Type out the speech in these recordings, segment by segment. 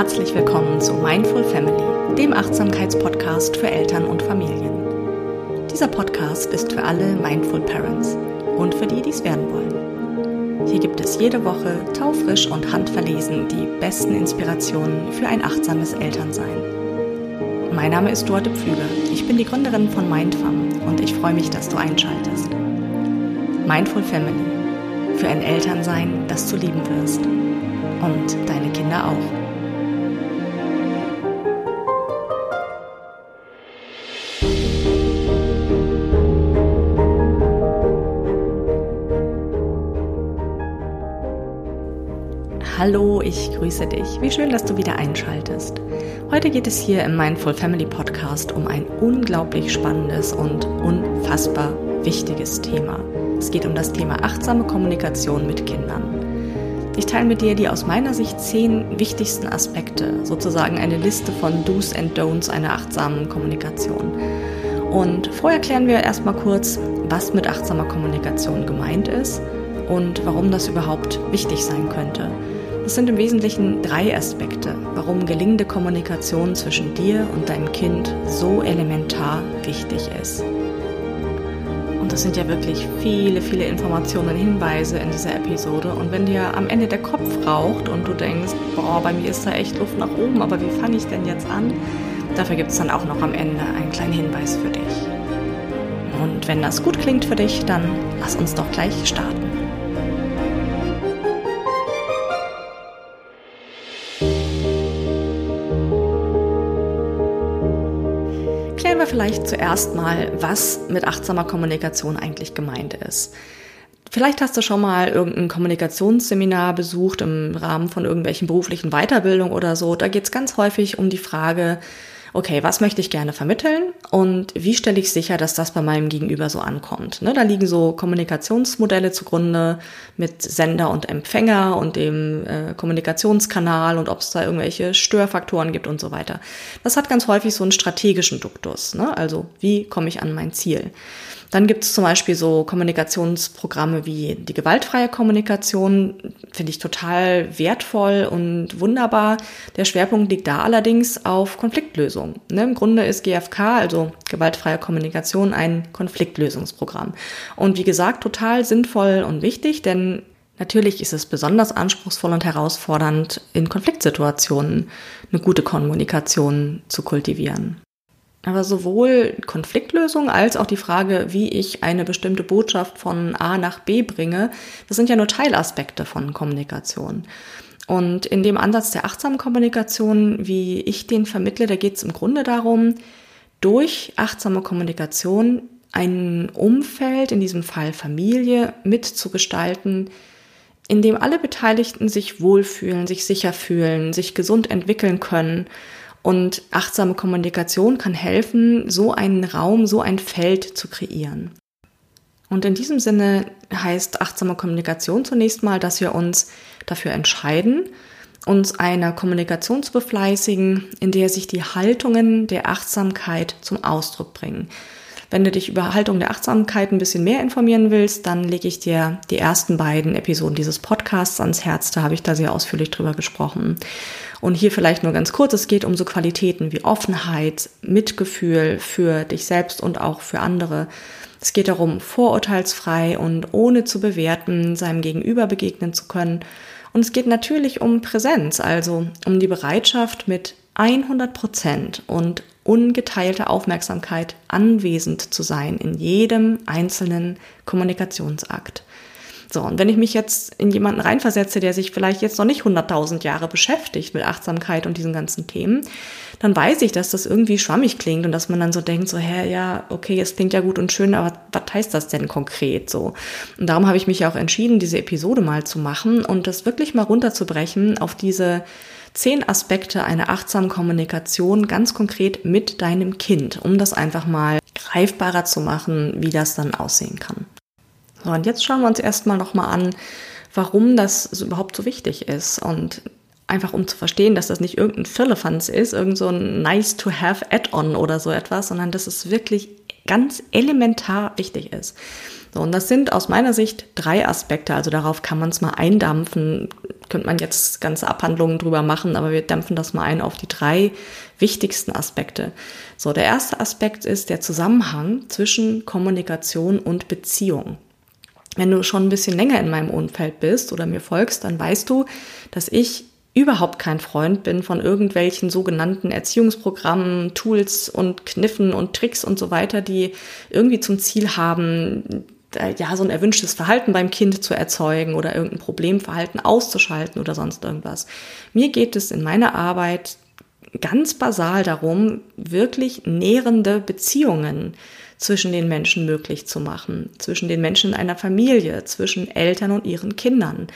herzlich willkommen zu Mindful Family, dem Achtsamkeitspodcast für Eltern und Familien. Dieser Podcast ist für alle Mindful Parents und für die, die es werden wollen. Hier gibt es jede Woche taufrisch und handverlesen die besten Inspirationen für ein achtsames Elternsein. Mein Name ist Dorte Pflüger, ich bin die Gründerin von Mindfam und ich freue mich, dass du einschaltest. Mindful Family. Für ein Elternsein, das du lieben wirst. Und deine Kinder auch. Hallo, ich grüße dich. Wie schön, dass du wieder einschaltest. Heute geht es hier im Mindful Family Podcast um ein unglaublich spannendes und unfassbar wichtiges Thema. Es geht um das Thema achtsame Kommunikation mit Kindern. Ich teile mit dir die aus meiner Sicht 10 wichtigsten Aspekte, sozusagen eine Liste von Do's and Don'ts einer achtsamen Kommunikation. Und vorher klären wir erstmal kurz, was mit achtsamer Kommunikation gemeint ist und warum das überhaupt wichtig sein könnte. Es sind im Wesentlichen 3 Aspekte, warum gelingende Kommunikation zwischen dir und deinem Kind so elementar wichtig ist. Das sind ja wirklich viele, viele Informationen, Hinweise in dieser Episode. Und wenn dir am Ende der Kopf raucht und du denkst, boah, bei mir ist da echt Luft nach oben, aber wie fange ich denn jetzt an? Dafür gibt es dann auch noch am Ende einen kleinen Hinweis für dich. Und wenn das gut klingt für dich, dann lass uns doch gleich starten. Vielleicht zuerst mal, was mit achtsamer Kommunikation eigentlich gemeint ist. Vielleicht hast du schon mal irgendein Kommunikationsseminar besucht im Rahmen von irgendwelchen beruflichen Weiterbildungen oder so. Da geht es ganz häufig um die Frage, okay, was möchte ich gerne vermitteln und wie stelle ich sicher, dass das bei meinem Gegenüber so ankommt. Ne, da liegen so Kommunikationsmodelle zugrunde mit Sender und Empfänger und dem Kommunikationskanal und ob es da irgendwelche Störfaktoren gibt und so weiter. Das hat ganz häufig so einen strategischen Duktus, ne? Also wie komme ich an mein Ziel? Dann gibt es zum Beispiel so Kommunikationsprogramme wie die gewaltfreie Kommunikation, finde ich total wertvoll und wunderbar. Der Schwerpunkt liegt da allerdings auf Konfliktlösung. Ne? Im Grunde ist GFK, also gewaltfreie Kommunikation, ein Konfliktlösungsprogramm. Und wie gesagt, total sinnvoll und wichtig, denn natürlich ist es besonders anspruchsvoll und herausfordernd, in Konfliktsituationen eine gute Kommunikation zu kultivieren. Aber sowohl Konfliktlösung als auch die Frage, wie ich eine bestimmte Botschaft von A nach B bringe, das sind ja nur Teilaspekte von Kommunikation. Und in dem Ansatz der achtsamen Kommunikation, wie ich den vermittle, da geht es im Grunde darum, durch achtsame Kommunikation ein Umfeld, in diesem Fall Familie, mitzugestalten, in dem alle Beteiligten sich wohlfühlen, sich sicher fühlen, sich gesund entwickeln können. Und achtsame Kommunikation kann helfen, so einen Raum, so ein Feld zu kreieren. Und in diesem Sinne heißt achtsame Kommunikation zunächst mal, dass wir uns dafür entscheiden, uns einer Kommunikation zu befleißigen, in der sich die Haltungen der Achtsamkeit zum Ausdruck bringen. Wenn du dich über Haltung der Achtsamkeit ein bisschen mehr informieren willst, dann lege ich dir die ersten 2 Episoden dieses Podcasts ans Herz. Da habe ich da sehr ausführlich drüber gesprochen. Und hier vielleicht nur ganz kurz, es geht um so Qualitäten wie Offenheit, Mitgefühl für dich selbst und auch für andere. Es geht darum, vorurteilsfrei und ohne zu bewerten, seinem Gegenüber begegnen zu können. Und es geht natürlich um Präsenz, also um die Bereitschaft, mit 100% und ungeteilte Aufmerksamkeit anwesend zu sein in jedem einzelnen Kommunikationsakt. So, und wenn ich mich jetzt in jemanden reinversetze, der sich vielleicht jetzt noch nicht 100.000 Jahre beschäftigt mit Achtsamkeit und diesen ganzen Themen, dann weiß ich, dass das irgendwie schwammig klingt und dass man dann so denkt, so, hä, ja, okay, es klingt ja gut und schön, aber was heißt das denn konkret so? Und darum habe ich mich ja auch entschieden, diese Episode mal zu machen und das wirklich mal runterzubrechen auf diese 10 Aspekte einer achtsamen Kommunikation ganz konkret mit deinem Kind, um das einfach mal greifbarer zu machen, wie das dann aussehen kann. So, und jetzt schauen wir uns erstmal nochmal an, warum das überhaupt so wichtig ist und einfach um zu verstehen, dass das nicht irgendein Firlefanz ist, irgend so ein Nice-to-have-Add-on oder so etwas, sondern dass es wirklich ganz elementar wichtig ist. So, und das sind aus meiner Sicht 3 Aspekte, also darauf kann man es mal eindampfen, könnte man jetzt ganze Abhandlungen drüber machen, aber wir dämpfen das mal ein auf die 3 wichtigsten Aspekte. So, der erste Aspekt ist der Zusammenhang zwischen Kommunikation und Beziehung. Wenn du schon ein bisschen länger in meinem Umfeld bist oder mir folgst, dann weißt du, dass ich überhaupt kein Freund bin von irgendwelchen sogenannten Erziehungsprogrammen, Tools und Kniffen und Tricks und so weiter, die irgendwie zum Ziel haben, ja, so ein erwünschtes Verhalten beim Kind zu erzeugen oder irgendein Problemverhalten auszuschalten oder sonst irgendwas. Mir geht es in meiner Arbeit ganz basal darum, wirklich nährende Beziehungen zwischen den Menschen möglich zu machen, zwischen den Menschen in einer Familie, zwischen Eltern und ihren Kindern.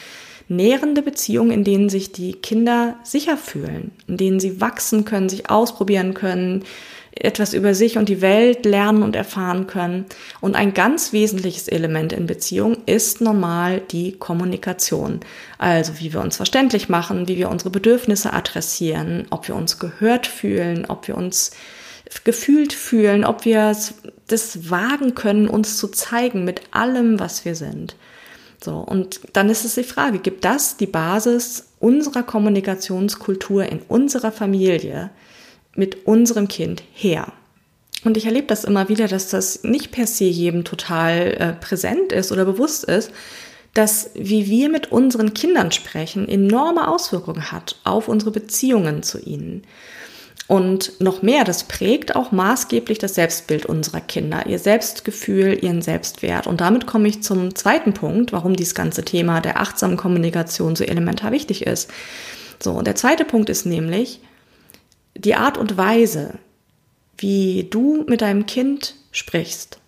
Nährende Beziehungen, in denen sich die Kinder sicher fühlen, in denen sie wachsen können, sich ausprobieren können, etwas über sich und die Welt lernen und erfahren können. Und ein ganz wesentliches Element in Beziehung ist normal die Kommunikation. Also wie wir uns verständlich machen, wie wir unsere Bedürfnisse adressieren, ob wir uns gehört fühlen, ob wir uns gefühlt fühlen, ob wir das wagen können, uns zu zeigen mit allem, was wir sind. So, und dann ist es die Frage, gibt das die Basis unserer Kommunikationskultur in unserer Familie mit unserem Kind her? Und ich erlebe das immer wieder, dass das nicht per se jedem total präsent ist oder bewusst ist, dass wie wir mit unseren Kindern sprechen, enorme Auswirkungen hat auf unsere Beziehungen zu ihnen. Und noch mehr, das prägt auch maßgeblich das Selbstbild unserer Kinder, ihr Selbstgefühl, ihren Selbstwert. Und damit komme ich zum zweiten Punkt, warum dieses ganze Thema der achtsamen Kommunikation so elementar wichtig ist. So, und der zweite Punkt ist nämlich die Art und Weise, wie du mit deinem Kind sprichst.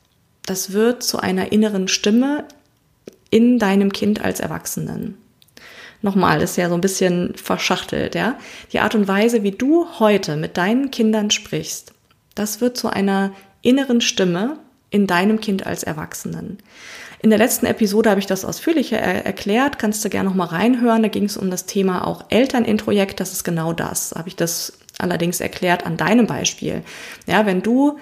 Das wird zu einer inneren Stimme in deinem Kind als Erwachsenen. Nochmal, ist ja so ein bisschen verschachtelt, ja. Die Art und Weise, wie du heute mit deinen Kindern sprichst, das wird zu einer inneren Stimme in deinem Kind als Erwachsenen. In der letzten Episode habe ich das ausführlicher erklärt, kannst du gerne nochmal reinhören. Da ging es um das Thema auch Elternintrojekt, das ist genau das. Habe ich das allerdings erklärt an deinem Beispiel. Ja, wenn du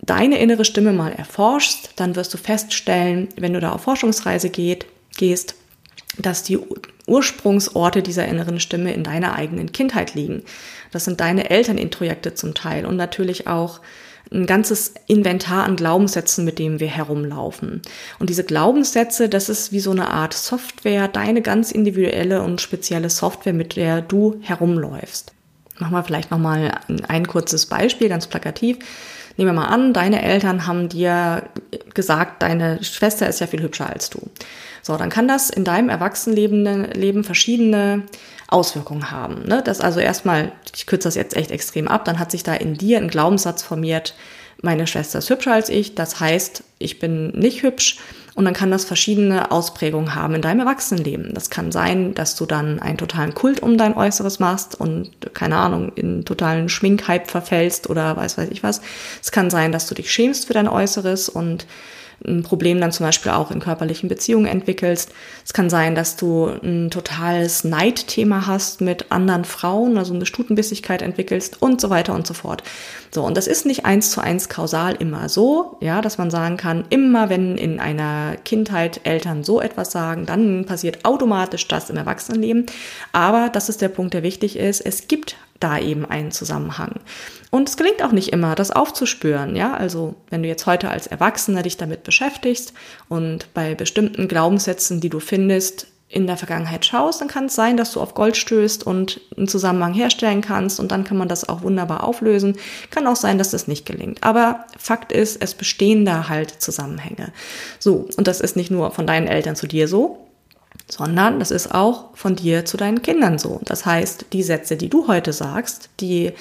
deine innere Stimme mal erforschst, dann wirst du feststellen, wenn du da auf Forschungsreise gehst, dass die Ursprungsorte dieser inneren Stimme in deiner eigenen Kindheit liegen. Das sind deine Elternintrojekte zum Teil und natürlich auch ein ganzes Inventar an Glaubenssätzen, mit dem wir herumlaufen. Und diese Glaubenssätze, das ist wie so eine Art Software, deine ganz individuelle und spezielle Software, mit der du herumläufst. Machen wir vielleicht nochmal ein kurzes Beispiel, ganz plakativ. Nehmen wir mal an, deine Eltern haben dir gesagt, deine Schwester ist ja viel hübscher als du. So, dann kann das in deinem Erwachsenenleben verschiedene Auswirkungen haben. Ne? Das also erstmal, ich kürze das jetzt echt extrem ab, dann hat sich da in dir ein Glaubenssatz formiert, meine Schwester ist hübscher als ich, das heißt, ich bin nicht hübsch. Und dann kann das verschiedene Ausprägungen haben in deinem Erwachsenenleben. Das kann sein, dass du dann einen totalen Kult um dein Äußeres machst und, keine Ahnung, in totalen Schminkhype verfällst oder weiß ich was. Es kann sein, dass du dich schämst für dein Äußeres und ein Problem dann zum Beispiel auch in körperlichen Beziehungen entwickelst. Es kann sein, dass du ein totales Neidthema hast mit anderen Frauen, also eine Stutenbissigkeit entwickelst und so weiter und so fort. So, und das ist nicht 1:1 kausal immer so, ja, dass man sagen kann, immer wenn in einer Kindheit Eltern so etwas sagen, dann passiert automatisch das im Erwachsenenleben. Aber das ist der Punkt, der wichtig ist. Es gibt da eben einen Zusammenhang. Und es gelingt auch nicht immer, das aufzuspüren. Ja? Also wenn du jetzt heute als Erwachsener dich damit beschäftigst und bei bestimmten Glaubenssätzen, die du findest, in der Vergangenheit schaust, dann kann es sein, dass du auf Gold stößt und einen Zusammenhang herstellen kannst und dann kann man das auch wunderbar auflösen. Kann auch sein, dass das nicht gelingt. Aber Fakt ist, es bestehen da halt Zusammenhänge. So, und das ist nicht nur von deinen Eltern zu dir so, sondern das ist auch von dir zu deinen Kindern so. Das heißt, die Sätze, die du heute sagst, die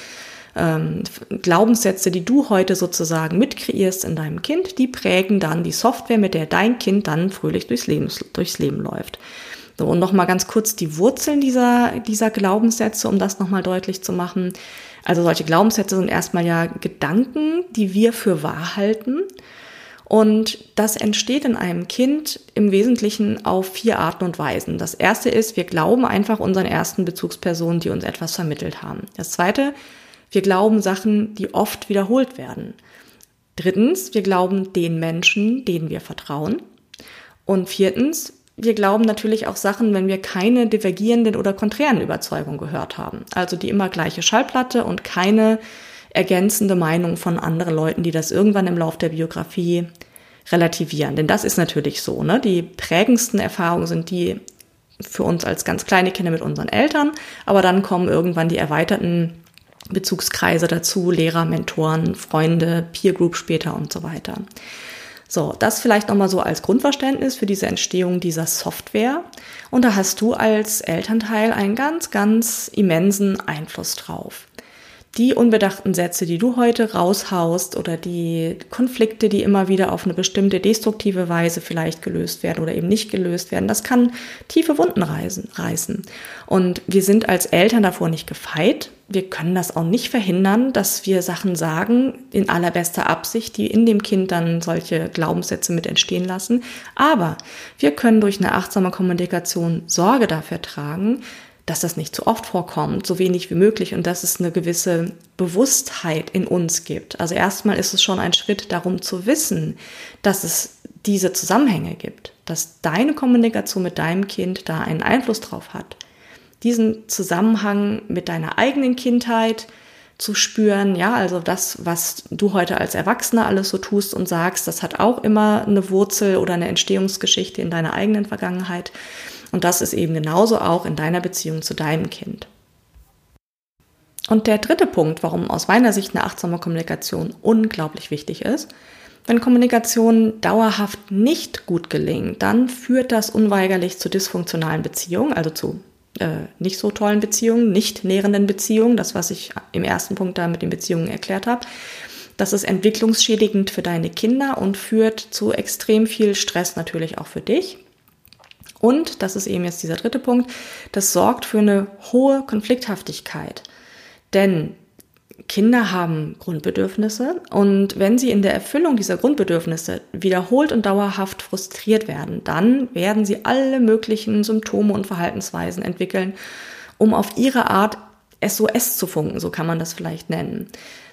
Glaubenssätze, die du heute sozusagen mitkreierst in deinem Kind, die prägen dann die Software, mit der dein Kind dann fröhlich durchs Leben läuft. So, und nochmal ganz kurz die Wurzeln dieser Glaubenssätze, um das nochmal deutlich zu machen. Also solche Glaubenssätze sind erstmal ja Gedanken, die wir für wahr halten. Und das entsteht in einem Kind im Wesentlichen auf 4 Arten und Weisen. Das erste ist, wir glauben einfach unseren ersten Bezugspersonen, die uns etwas vermittelt haben. Das zweite, wir glauben Sachen, die oft wiederholt werden. Drittens, wir glauben den Menschen, denen wir vertrauen. Und viertens, wir glauben natürlich auch Sachen, wenn wir keine divergierenden oder konträren Überzeugungen gehört haben. Also die immer gleiche Schallplatte und keine ergänzende Meinung von anderen Leuten, die das irgendwann im Lauf der Biografie relativieren. Denn das ist natürlich so, ne? Die prägendsten Erfahrungen sind die für uns als ganz kleine Kinder mit unseren Eltern, aber dann kommen irgendwann die erweiterten Bezugskreise dazu, Lehrer, Mentoren, Freunde, Peer Group später und so weiter. So, das vielleicht nochmal so als Grundverständnis für diese Entstehung dieser Software. Und da hast du als Elternteil einen ganz, ganz immensen Einfluss drauf. Die unbedachten Sätze, die du heute raushaust oder die Konflikte, die immer wieder auf eine bestimmte destruktive Weise vielleicht gelöst werden oder eben nicht gelöst werden, das kann tiefe Wunden reißen. Und wir sind als Eltern davor nicht gefeit. Wir können das auch nicht verhindern, dass wir Sachen sagen in allerbester Absicht, die in dem Kind dann solche Glaubenssätze mit entstehen lassen. Aber wir können durch eine achtsame Kommunikation Sorge dafür tragen, dass das nicht zu oft vorkommt, so wenig wie möglich und dass es eine gewisse Bewusstheit in uns gibt. Also erstmal ist es schon ein Schritt darum zu wissen, dass es diese Zusammenhänge gibt, dass deine Kommunikation mit deinem Kind da einen Einfluss drauf hat. Diesen Zusammenhang mit deiner eigenen Kindheit zu spüren, ja, also das, was du heute als Erwachsener alles so tust und sagst, das hat auch immer eine Wurzel oder eine Entstehungsgeschichte in deiner eigenen Vergangenheit. Und das ist eben genauso auch in deiner Beziehung zu deinem Kind. Und der dritte Punkt, warum aus meiner Sicht eine achtsame Kommunikation unglaublich wichtig ist: Wenn Kommunikation dauerhaft nicht gut gelingt, dann führt das unweigerlich zu dysfunktionalen Beziehungen, also zu nicht so tollen Beziehungen, nicht nährenden Beziehungen, das, was ich im ersten Punkt da mit den Beziehungen erklärt habe. Das ist entwicklungsschädigend für deine Kinder und führt zu extrem viel Stress natürlich auch für dich. Und, das ist eben jetzt dieser dritte Punkt, das sorgt für eine hohe Konflikthaftigkeit. Denn Kinder haben Grundbedürfnisse und wenn sie in der Erfüllung dieser Grundbedürfnisse wiederholt und dauerhaft frustriert werden, dann werden sie alle möglichen Symptome und Verhaltensweisen entwickeln, um auf ihre Art SOS zu funken, so kann man das vielleicht nennen.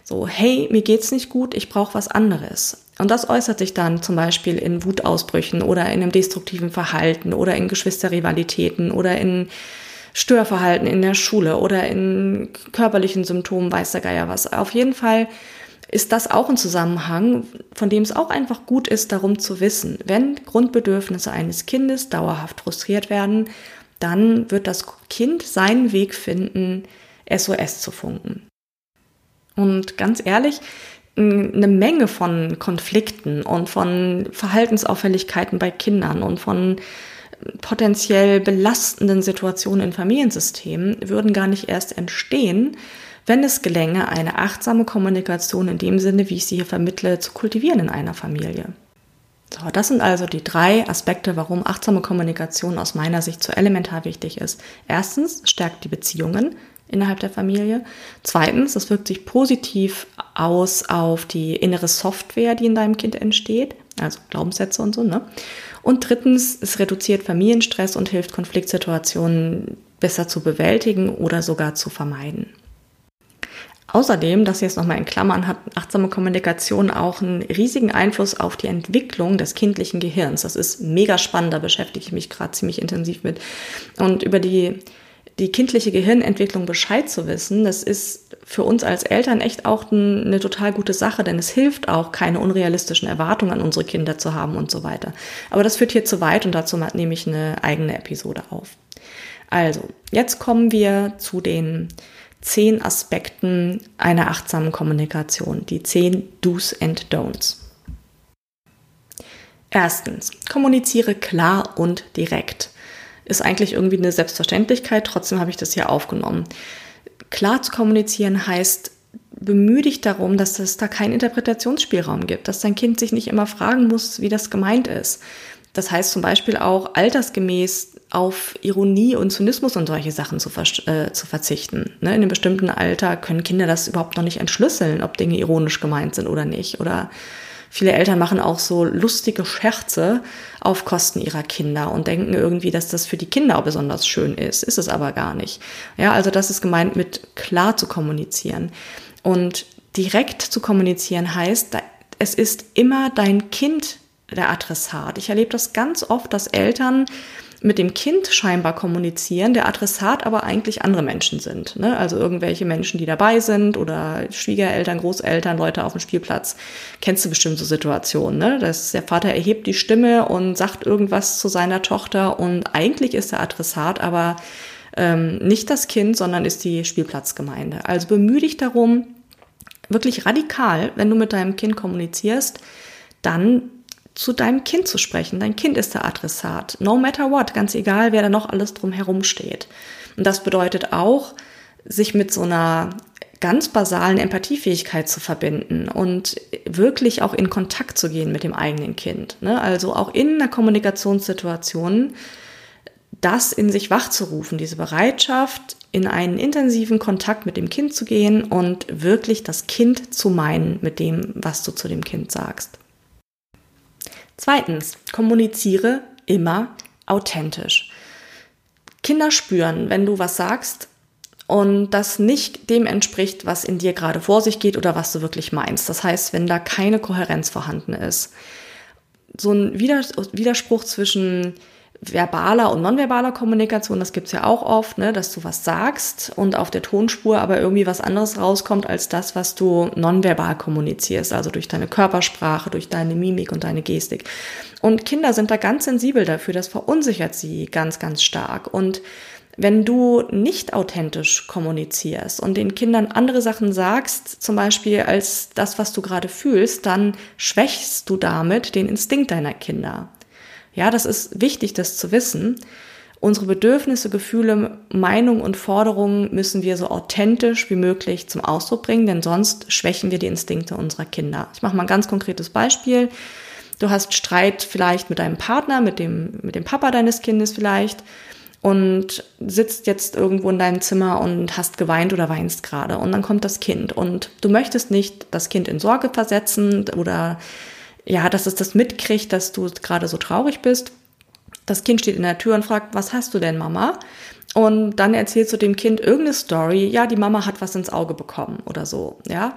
So, hey, mir geht's nicht gut, ich brauche was anderes. Und das äußert sich dann zum Beispiel in Wutausbrüchen oder in einem destruktiven Verhalten oder in Geschwisterrivalitäten oder in Störverhalten in der Schule oder in körperlichen Symptomen, weiß der Geier was. Auf jeden Fall ist das auch ein Zusammenhang, von dem es auch einfach gut ist, darum zu wissen. Wenn Grundbedürfnisse eines Kindes dauerhaft frustriert werden, dann wird das Kind seinen Weg finden, SOS zu funken. Und ganz ehrlich, eine Menge von Konflikten und von Verhaltensauffälligkeiten bei Kindern und von potenziell belastenden Situationen in Familiensystemen würden gar nicht erst entstehen, wenn es gelänge, eine achtsame Kommunikation in dem Sinne, wie ich sie hier vermittle, zu kultivieren in einer Familie. So, das sind also die drei Aspekte, warum achtsame Kommunikation aus meiner Sicht so elementar wichtig ist. Erstens, stärkt die Beziehungen innerhalb der Familie. Zweitens, das wirkt sich positiv aus auf die innere Software, die in deinem Kind entsteht, also Glaubenssätze und so, ne? Und drittens, es reduziert Familienstress und hilft, Konfliktsituationen besser zu bewältigen oder sogar zu vermeiden. Außerdem, das jetzt nochmal in Klammern, hat achtsame Kommunikation auch einen riesigen Einfluss auf die Entwicklung des kindlichen Gehirns. Das ist mega spannend, da beschäftige ich mich gerade ziemlich intensiv mit. Und über die kindliche Gehirnentwicklung Bescheid zu wissen, das ist für uns als Eltern echt auch eine total gute Sache, denn es hilft auch, keine unrealistischen Erwartungen an unsere Kinder zu haben und so weiter. Aber das führt hier zu weit und dazu nehme ich eine eigene Episode auf. Also, jetzt kommen wir zu den 10 Aspekten einer achtsamen Kommunikation, die 10 Do's and Don'ts. Erstens, kommuniziere klar und direkt. Ist eigentlich irgendwie eine Selbstverständlichkeit, trotzdem habe ich das hier aufgenommen. Klar zu kommunizieren heißt, bemühe dich darum, dass es da keinen Interpretationsspielraum gibt, dass dein Kind sich nicht immer fragen muss, wie das gemeint ist. Das heißt zum Beispiel auch, altersgemäß auf Ironie und Zynismus und solche Sachen zu verzichten. Ne? In einem bestimmten Alter können Kinder das überhaupt noch nicht entschlüsseln, ob Dinge ironisch gemeint sind oder nicht. Oder viele Eltern machen auch so lustige Scherze auf Kosten ihrer Kinder und denken irgendwie, dass das für die Kinder auch besonders schön ist. Ist es aber gar nicht. Ja, also das ist gemeint mit klar zu kommunizieren. Und direkt zu kommunizieren heißt, es ist immer dein Kind der Adressat. Ich erlebe das ganz oft, dass Eltern mit dem Kind scheinbar kommunizieren, der Adressat aber eigentlich andere Menschen sind, ne? Also irgendwelche Menschen, die dabei sind oder Schwiegereltern, Großeltern, Leute auf dem Spielplatz. Kennst du bestimmt so Situationen, ne? Dass der Vater erhebt die Stimme und sagt irgendwas zu seiner Tochter und eigentlich ist der Adressat aber nicht das Kind, sondern ist die Spielplatzgemeinde. Also bemühe dich darum, wirklich radikal, wenn du mit deinem Kind kommunizierst, dann zu deinem Kind zu sprechen. Dein Kind ist der Adressat. No matter what, ganz egal, wer da noch alles drumherum steht. Und das bedeutet auch, sich mit so einer ganz basalen Empathiefähigkeit zu verbinden und wirklich auch in Kontakt zu gehen mit dem eigenen Kind. Also auch in einer Kommunikationssituation das in sich wachzurufen, diese Bereitschaft, in einen intensiven Kontakt mit dem Kind zu gehen und wirklich das Kind zu meinen mit dem, was du zu dem Kind sagst. Zweitens, kommuniziere immer authentisch. Kinder spüren, wenn du was sagst und das nicht dem entspricht, was in dir gerade vor sich geht oder was du wirklich meinst. Das heißt, wenn da keine Kohärenz vorhanden ist. So ein Widerspruch zwischen verbaler und nonverbaler Kommunikation, das gibt's ja auch oft, ne, dass du was sagst und auf der Tonspur aber irgendwie was anderes rauskommt als das, was du nonverbal kommunizierst, also durch deine Körpersprache, durch deine Mimik und deine Gestik. Und Kinder sind da ganz sensibel dafür, das verunsichert sie ganz, ganz stark. Und wenn du nicht authentisch kommunizierst und den Kindern andere Sachen sagst, zum Beispiel als das, was du gerade fühlst, dann schwächst du damit den Instinkt deiner Kinder. Ja, das ist wichtig, das zu wissen. Unsere Bedürfnisse, Gefühle, Meinungen und Forderungen müssen wir so authentisch wie möglich zum Ausdruck bringen, denn sonst schwächen wir die Instinkte unserer Kinder. Ich mache mal ein ganz konkretes Beispiel. Du hast Streit vielleicht mit deinem Partner, mit dem Papa deines Kindes vielleicht und sitzt jetzt irgendwo in deinem Zimmer und hast geweint oder weinst gerade und dann kommt das Kind und du möchtest nicht das Kind in Sorge versetzen oder ja, dass es das mitkriegt, dass du gerade so traurig bist. Das Kind steht in der Tür und fragt, was hast du denn, Mama? Und dann erzählst du dem Kind irgendeine Story, ja, die Mama hat was ins Auge bekommen oder so, ja.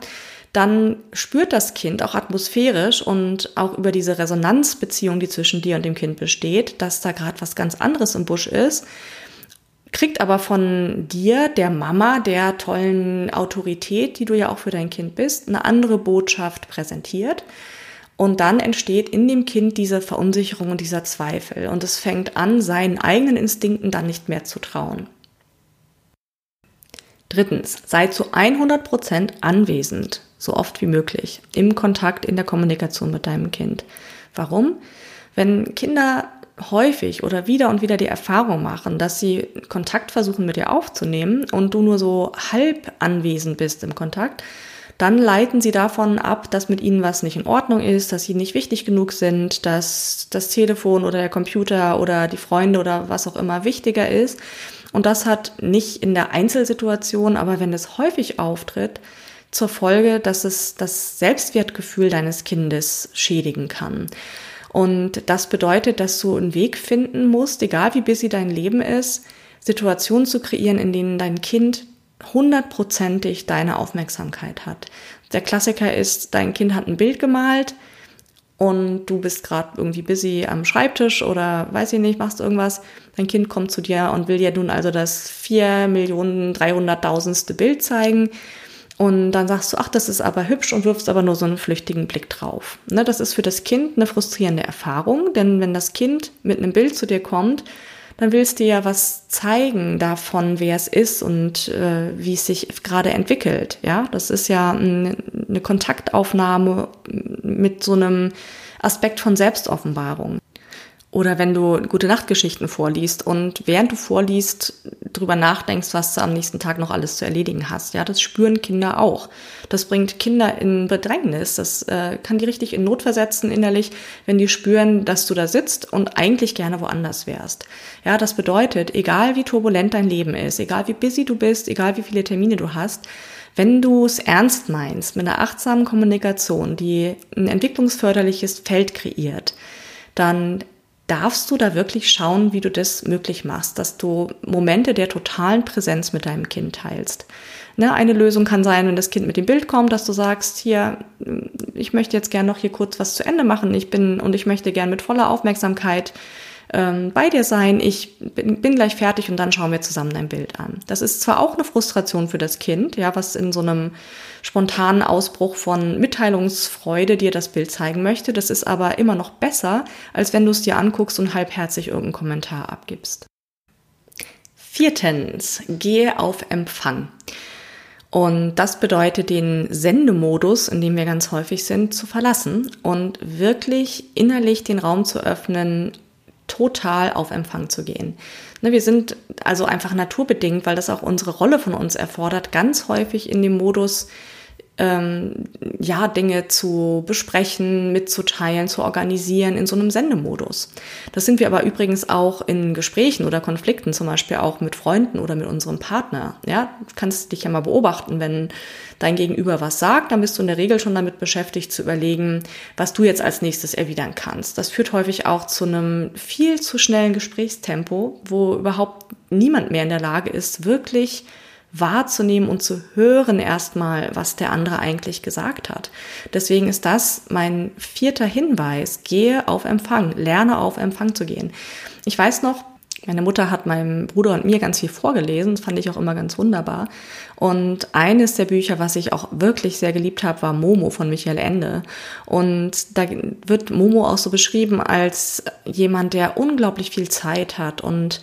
Dann spürt das Kind auch atmosphärisch und auch über diese Resonanzbeziehung, die zwischen dir und dem Kind besteht, dass da gerade was ganz anderes im Busch ist, kriegt aber von dir, der Mama, der tollen Autorität, die du ja auch für dein Kind bist, eine andere Botschaft präsentiert. Und dann entsteht in dem Kind diese Verunsicherung und dieser Zweifel. Und es fängt an, seinen eigenen Instinkten dann nicht mehr zu trauen. Drittens, sei zu 100% anwesend, so oft wie möglich, im Kontakt, in der Kommunikation mit deinem Kind. Warum? Wenn Kinder häufig oder wieder und wieder die Erfahrung machen, dass sie Kontakt versuchen, mit dir aufzunehmen und du nur so halb anwesend bist im Kontakt, dann leiten sie davon ab, dass mit ihnen was nicht in Ordnung ist, dass sie nicht wichtig genug sind, dass das Telefon oder der Computer oder die Freunde oder was auch immer wichtiger ist. Und das hat nicht in der Einzelsituation, aber wenn es häufig auftritt, zur Folge, dass es das Selbstwertgefühl deines Kindes schädigen kann. Und das bedeutet, dass du einen Weg finden musst, egal wie busy dein Leben ist, Situationen zu kreieren, in denen dein Kind 100%ig deine Aufmerksamkeit hat. Der Klassiker ist, dein Kind hat ein Bild gemalt und du bist gerade irgendwie busy am Schreibtisch oder weiß ich nicht, machst irgendwas. Dein Kind kommt zu dir und will dir nun also das 4.300.000. Bild zeigen und dann sagst du, ach, das ist aber hübsch und wirfst aber nur so einen flüchtigen Blick drauf. Ne, das ist für das Kind eine frustrierende Erfahrung, denn wenn das Kind mit einem Bild zu dir kommt, dann willst du ja was zeigen davon, wer es ist und wie es sich gerade entwickelt. Ja, das ist ja eine Kontaktaufnahme mit so einem Aspekt von Selbstoffenbarung. Oder wenn du Gute-Nacht-Geschichten vorliest und während du vorliest, drüber nachdenkst, was du am nächsten Tag noch alles zu erledigen hast. Ja, das spüren Kinder auch. Das bringt Kinder in Bedrängnis. Das kann die richtig in Not versetzen innerlich, wenn die spüren, dass du da sitzt und eigentlich gerne woanders wärst. Ja, das bedeutet, egal wie turbulent dein Leben ist, egal wie busy du bist, egal wie viele Termine du hast, wenn du es ernst meinst, mit einer achtsamen Kommunikation, die ein entwicklungsförderliches Feld kreiert, dann darfst du da wirklich schauen, wie du das möglich machst, dass du Momente der totalen Präsenz mit deinem Kind teilst. Ne, eine Lösung kann sein, wenn das Kind mit dem Bild kommt, dass du sagst, hier, ich möchte jetzt gerne noch hier kurz was zu Ende machen, ich möchte gerne mit voller Aufmerksamkeit bei dir sein, ich bin gleich fertig und dann schauen wir zusammen ein Bild an. Das ist zwar auch eine Frustration für das Kind, ja, was in so einem spontanen Ausbruch von Mitteilungsfreude dir das Bild zeigen möchte, das ist aber immer noch besser, als wenn du es dir anguckst und halbherzig irgendeinen Kommentar abgibst. 4. Gehe auf Empfang. Und das bedeutet, den Sendemodus, in dem wir ganz häufig sind, zu verlassen und wirklich innerlich den Raum zu öffnen, total auf Empfang zu gehen. Wir sind also einfach naturbedingt, weil das auch unsere Rolle von uns erfordert, ganz häufig in dem Modus, Dinge zu besprechen, mitzuteilen, zu organisieren, in so einem Sendemodus. Das sind wir aber übrigens auch in Gesprächen oder Konflikten, zum Beispiel auch mit Freunden oder mit unserem Partner. Ja, du kannst dich ja mal beobachten, wenn dein Gegenüber was sagt, dann bist du in der Regel schon damit beschäftigt zu überlegen, was du jetzt als nächstes erwidern kannst. Das führt häufig auch zu einem viel zu schnellen Gesprächstempo, wo überhaupt niemand mehr in der Lage ist, wirklich wahrzunehmen und zu hören erstmal, was der andere eigentlich gesagt hat. Deswegen ist das mein 4. Hinweis. Gehe auf Empfang, lerne auf Empfang zu gehen. Ich weiß noch, meine Mutter hat meinem Bruder und mir ganz viel vorgelesen, das fand ich auch immer ganz wunderbar. Und eines der Bücher, was ich auch wirklich sehr geliebt habe, war Momo von Michael Ende. Und da wird Momo auch so beschrieben als jemand, der unglaublich viel Zeit hat und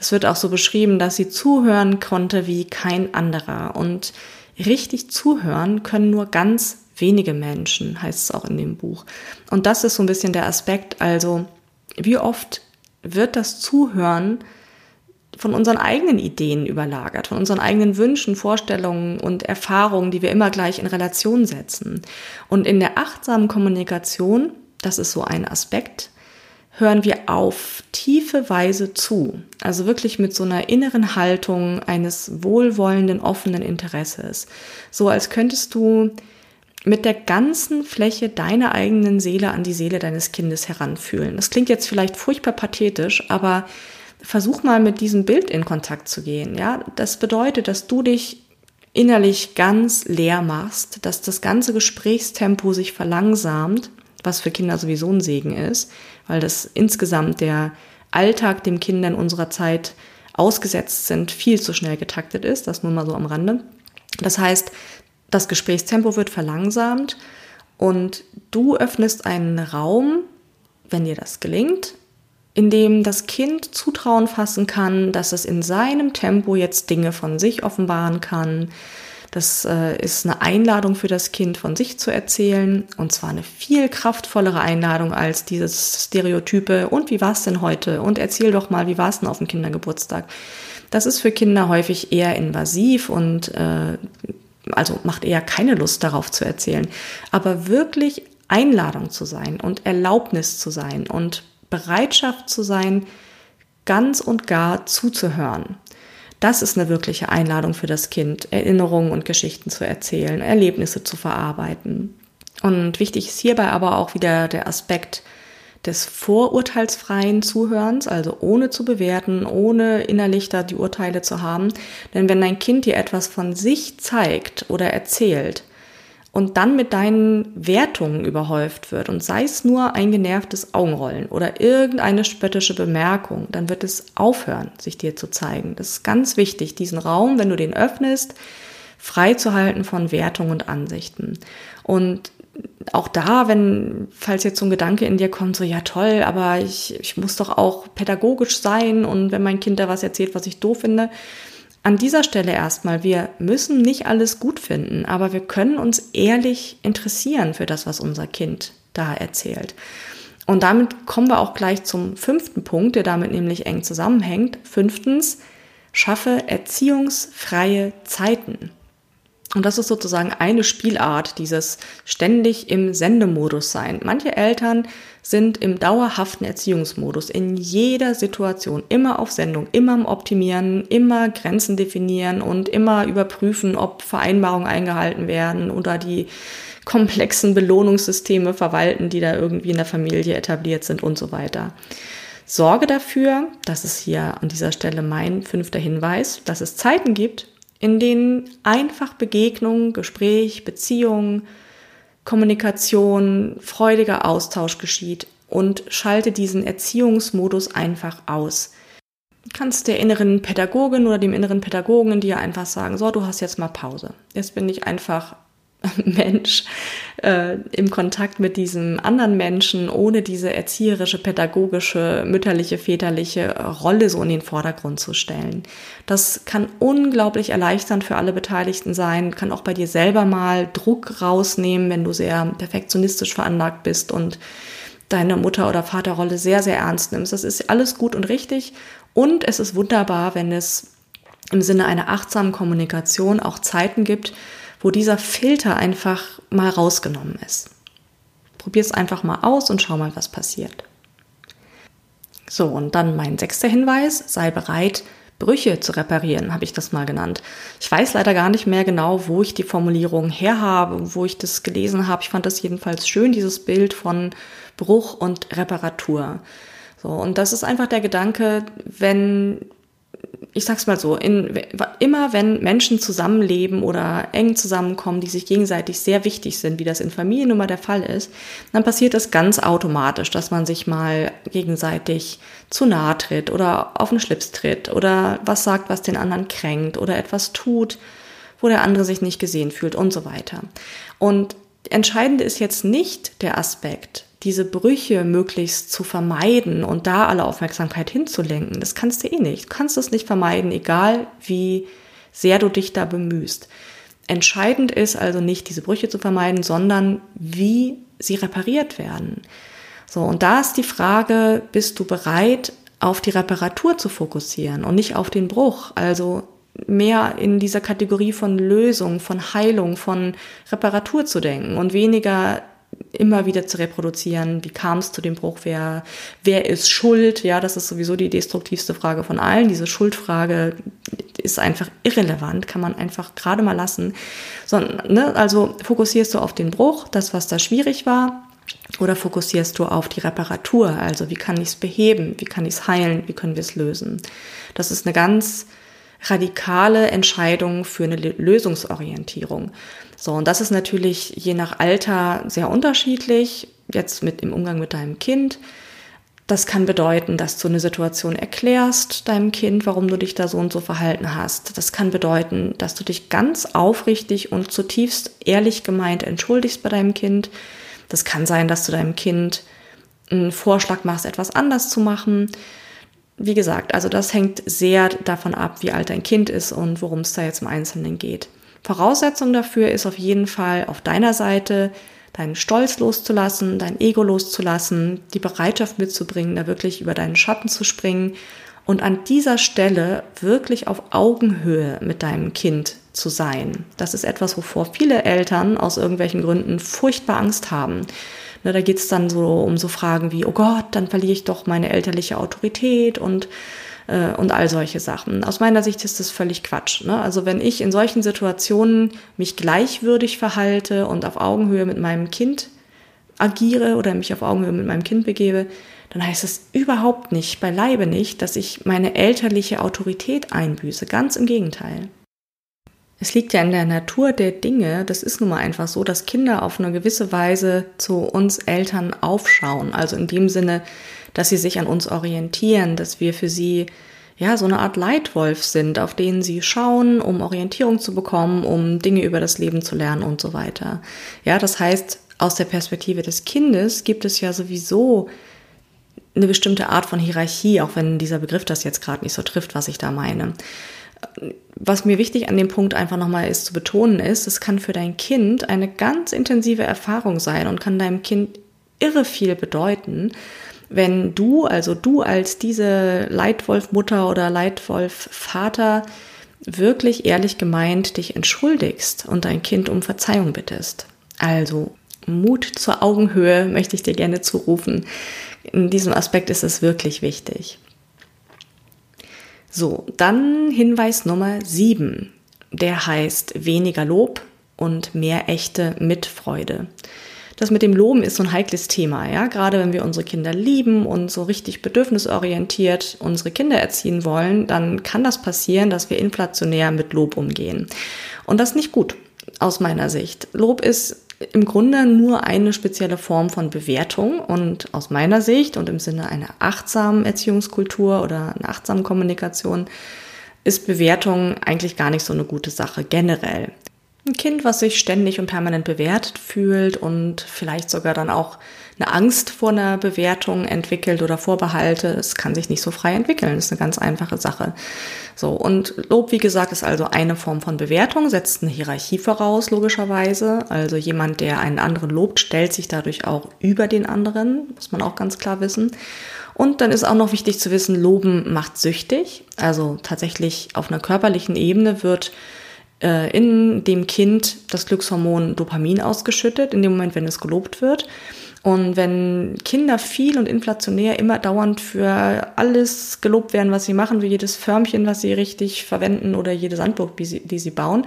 es wird auch so beschrieben, dass sie zuhören konnte wie kein anderer. Und richtig zuhören können nur ganz wenige Menschen, heißt es auch in dem Buch. Und das ist so ein bisschen der Aspekt, also wie oft wird das Zuhören von unseren eigenen Ideen überlagert, von unseren eigenen Wünschen, Vorstellungen und Erfahrungen, die wir immer gleich in Relation setzen. Und in der achtsamen Kommunikation, das ist so ein Aspekt, hören wir auf tiefe Weise zu, also wirklich mit so einer inneren Haltung eines wohlwollenden, offenen Interesses. So als könntest du mit der ganzen Fläche deiner eigenen Seele an die Seele deines Kindes heranfühlen. Das klingt jetzt vielleicht furchtbar pathetisch, aber versuch mal mit diesem Bild in Kontakt zu gehen. Ja? Das bedeutet, dass du dich innerlich ganz leer machst, dass das ganze Gesprächstempo sich verlangsamt, was für Kinder sowieso ein Segen ist, weil das insgesamt der Alltag, dem Kinder in unserer Zeit ausgesetzt sind, viel zu schnell getaktet ist, das nur mal so am Rande. Das heißt, das Gesprächstempo wird verlangsamt und du öffnest einen Raum, wenn dir das gelingt, in dem das Kind Zutrauen fassen kann, dass es in seinem Tempo jetzt Dinge von sich offenbaren kann. Das ist eine Einladung für das Kind, von sich zu erzählen, und zwar eine viel kraftvollere Einladung als dieses Stereotype und wie war es denn heute und erzähl doch mal, wie war es denn auf dem Kindergeburtstag. Das ist für Kinder häufig eher invasiv und also macht eher keine Lust darauf zu erzählen, aber wirklich Einladung zu sein und Erlaubnis zu sein und Bereitschaft zu sein, ganz und gar zuzuhören. Das ist eine wirkliche Einladung für das Kind, Erinnerungen und Geschichten zu erzählen, Erlebnisse zu verarbeiten. Und wichtig ist hierbei aber auch wieder der Aspekt des vorurteilsfreien Zuhörens, also ohne zu bewerten, ohne innerlich da die Urteile zu haben. Denn wenn dein Kind dir etwas von sich zeigt oder erzählt und dann mit deinen Wertungen überhäuft wird und sei es nur ein genervtes Augenrollen oder irgendeine spöttische Bemerkung, dann wird es aufhören, sich dir zu zeigen. Das ist ganz wichtig, diesen Raum, wenn du den öffnest, frei zu halten von Wertungen und Ansichten. Und auch da, falls jetzt so ein Gedanke in dir kommt, so ja toll, aber ich muss doch auch pädagogisch sein und wenn mein Kind da was erzählt, was ich doof finde, an dieser Stelle erstmal, wir müssen nicht alles gut finden, aber wir können uns ehrlich interessieren für das, was unser Kind da erzählt. Und damit kommen wir auch gleich zum 5. Punkt, der damit nämlich eng zusammenhängt. 5. Schaffe erziehungsfreie Zeiten. Und das ist sozusagen eine Spielart, dieses ständig im Sendemodus sein. Manche Eltern sind im dauerhaften Erziehungsmodus, in jeder Situation, immer auf Sendung, immer am Optimieren, immer Grenzen definieren und immer überprüfen, ob Vereinbarungen eingehalten werden oder die komplexen Belohnungssysteme verwalten, die da irgendwie in der Familie etabliert sind und so weiter. Sorge dafür, das ist hier an dieser Stelle mein 5. Hinweis, dass es Zeiten gibt, in denen einfach Begegnung, Gespräch, Beziehung, Kommunikation, freudiger Austausch geschieht und schalte diesen Erziehungsmodus einfach aus. Du kannst der inneren Pädagogin oder dem inneren Pädagogen dir einfach sagen, so, du hast jetzt mal Pause. Jetzt bin ich einfach Mensch im Kontakt mit diesem anderen Menschen, ohne diese erzieherische, pädagogische, mütterliche, väterliche Rolle so in den Vordergrund zu stellen. Das kann unglaublich erleichternd für alle Beteiligten sein, kann auch bei dir selber mal Druck rausnehmen, wenn du sehr perfektionistisch veranlagt bist und deine Mutter- oder Vaterrolle sehr, sehr ernst nimmst. Das ist alles gut und richtig und es ist wunderbar, wenn es im Sinne einer achtsamen Kommunikation auch Zeiten gibt, wo dieser Filter einfach mal rausgenommen ist. Probier es einfach mal aus und schau mal, was passiert. So, und dann mein 6. Hinweis, sei bereit, Brüche zu reparieren, habe ich das mal genannt. Ich weiß leider gar nicht mehr genau, wo ich die Formulierung her habe, wo ich das gelesen habe. Ich fand das jedenfalls schön, dieses Bild von Bruch und Reparatur. So, und das ist einfach der Gedanke, ich sag's mal so, immer wenn Menschen zusammenleben oder eng zusammenkommen, die sich gegenseitig sehr wichtig sind, wie das in Familien immer der Fall ist, dann passiert das ganz automatisch, dass man sich mal gegenseitig zu nahe tritt oder auf den Schlips tritt oder was sagt, was den anderen kränkt oder etwas tut, wo der andere sich nicht gesehen fühlt und so weiter. Und entscheidend ist jetzt nicht der Aspekt, diese Brüche möglichst zu vermeiden und da alle Aufmerksamkeit hinzulenken. Das kannst du eh nicht. Du kannst es nicht vermeiden, egal wie sehr du dich da bemühst. Entscheidend ist also nicht, diese Brüche zu vermeiden, sondern wie sie repariert werden. So, und da ist die Frage, bist du bereit, auf die Reparatur zu fokussieren und nicht auf den Bruch? Also mehr in dieser Kategorie von Lösung, von Heilung, von Reparatur zu denken und weniger immer wieder zu reproduzieren, wie kam es zu dem Bruch, wer ist schuld, ja, das ist sowieso die destruktivste Frage von allen, diese Schuldfrage ist einfach irrelevant, kann man einfach gerade mal lassen, sondern, also fokussierst du auf den Bruch, das, was da schwierig war, oder fokussierst du auf die Reparatur, also wie kann ich es beheben, wie kann ich es heilen, wie können wir es lösen, das ist eine ganz radikale Entscheidungen für eine Lösungsorientierung. So, und das ist natürlich je nach Alter sehr unterschiedlich, jetzt im Umgang mit deinem Kind. Das kann bedeuten, dass du eine Situation erklärst deinem Kind, warum du dich da so und so verhalten hast. Das kann bedeuten, dass du dich ganz aufrichtig und zutiefst ehrlich gemeint entschuldigst bei deinem Kind. Das kann sein, dass du deinem Kind einen Vorschlag machst, etwas anders zu machen. Wie gesagt, also das hängt sehr davon ab, wie alt dein Kind ist und worum es da jetzt im Einzelnen geht. Voraussetzung dafür ist auf jeden Fall auf deiner Seite, deinen Stolz loszulassen, dein Ego loszulassen, die Bereitschaft mitzubringen, da wirklich über deinen Schatten zu springen und an dieser Stelle wirklich auf Augenhöhe mit deinem Kind zu sein. Das ist etwas, wovor viele Eltern aus irgendwelchen Gründen furchtbar Angst haben. Da geht es dann so um so Fragen wie, oh Gott, dann verliere ich doch meine elterliche Autorität und all solche Sachen. Aus meiner Sicht ist das völlig Quatsch. Ne? Also wenn ich in solchen Situationen mich gleichwürdig verhalte und auf Augenhöhe mit meinem Kind agiere oder mich auf Augenhöhe mit meinem Kind begebe, dann heißt das überhaupt nicht, beileibe nicht, dass ich meine elterliche Autorität einbüße. Ganz im Gegenteil. Es liegt ja in der Natur der Dinge, das ist nun mal einfach so, dass Kinder auf eine gewisse Weise zu uns Eltern aufschauen. Also in dem Sinne, dass sie sich an uns orientieren, dass wir für sie ja so eine Art Leitwolf sind, auf denen sie schauen, um Orientierung zu bekommen, um Dinge über das Leben zu lernen und so weiter. Ja, das heißt, aus der Perspektive des Kindes gibt es ja sowieso eine bestimmte Art von Hierarchie, auch wenn dieser Begriff das jetzt gerade nicht so trifft, was ich da meine. Was mir wichtig an dem Punkt einfach nochmal ist zu betonen ist, es kann für dein Kind eine ganz intensive Erfahrung sein und kann deinem Kind irre viel bedeuten, wenn du als diese Leitwolf-Mutter oder Leitwolf-Vater wirklich ehrlich gemeint dich entschuldigst und dein Kind um Verzeihung bittest. Also Mut zur Augenhöhe möchte ich dir gerne zurufen. In diesem Aspekt ist es wirklich wichtig. So, dann Hinweis Nummer 7. Der heißt weniger Lob und mehr echte Mitfreude. Das mit dem Loben ist so ein heikles Thema, ja. Gerade wenn wir unsere Kinder lieben und so richtig bedürfnisorientiert unsere Kinder erziehen wollen, dann kann das passieren, dass wir inflationär mit Lob umgehen. Und das ist nicht gut, aus meiner Sicht. Lob ist im Grunde nur eine spezielle Form von Bewertung und aus meiner Sicht und im Sinne einer achtsamen Erziehungskultur oder einer achtsamen Kommunikation ist Bewertung eigentlich gar nicht so eine gute Sache generell. Ein Kind, was sich ständig und permanent bewertet fühlt und vielleicht sogar dann auch eine Angst vor einer Bewertung entwickelt oder Vorbehalte, es kann sich nicht so frei entwickeln. Das ist eine ganz einfache Sache. So, und Lob, wie gesagt, ist also eine Form von Bewertung, setzt eine Hierarchie voraus, logischerweise. Also jemand, der einen anderen lobt, stellt sich dadurch auch über den anderen, muss man auch ganz klar wissen. Und dann ist auch noch wichtig zu wissen, Loben macht süchtig. Also tatsächlich auf einer körperlichen Ebene wird in dem Kind das Glückshormon Dopamin ausgeschüttet, in dem Moment, wenn es gelobt wird. Und wenn Kinder viel und inflationär immer dauernd für alles gelobt werden, was sie machen, für jedes Förmchen, was sie richtig verwenden oder jede Sandburg, die sie bauen,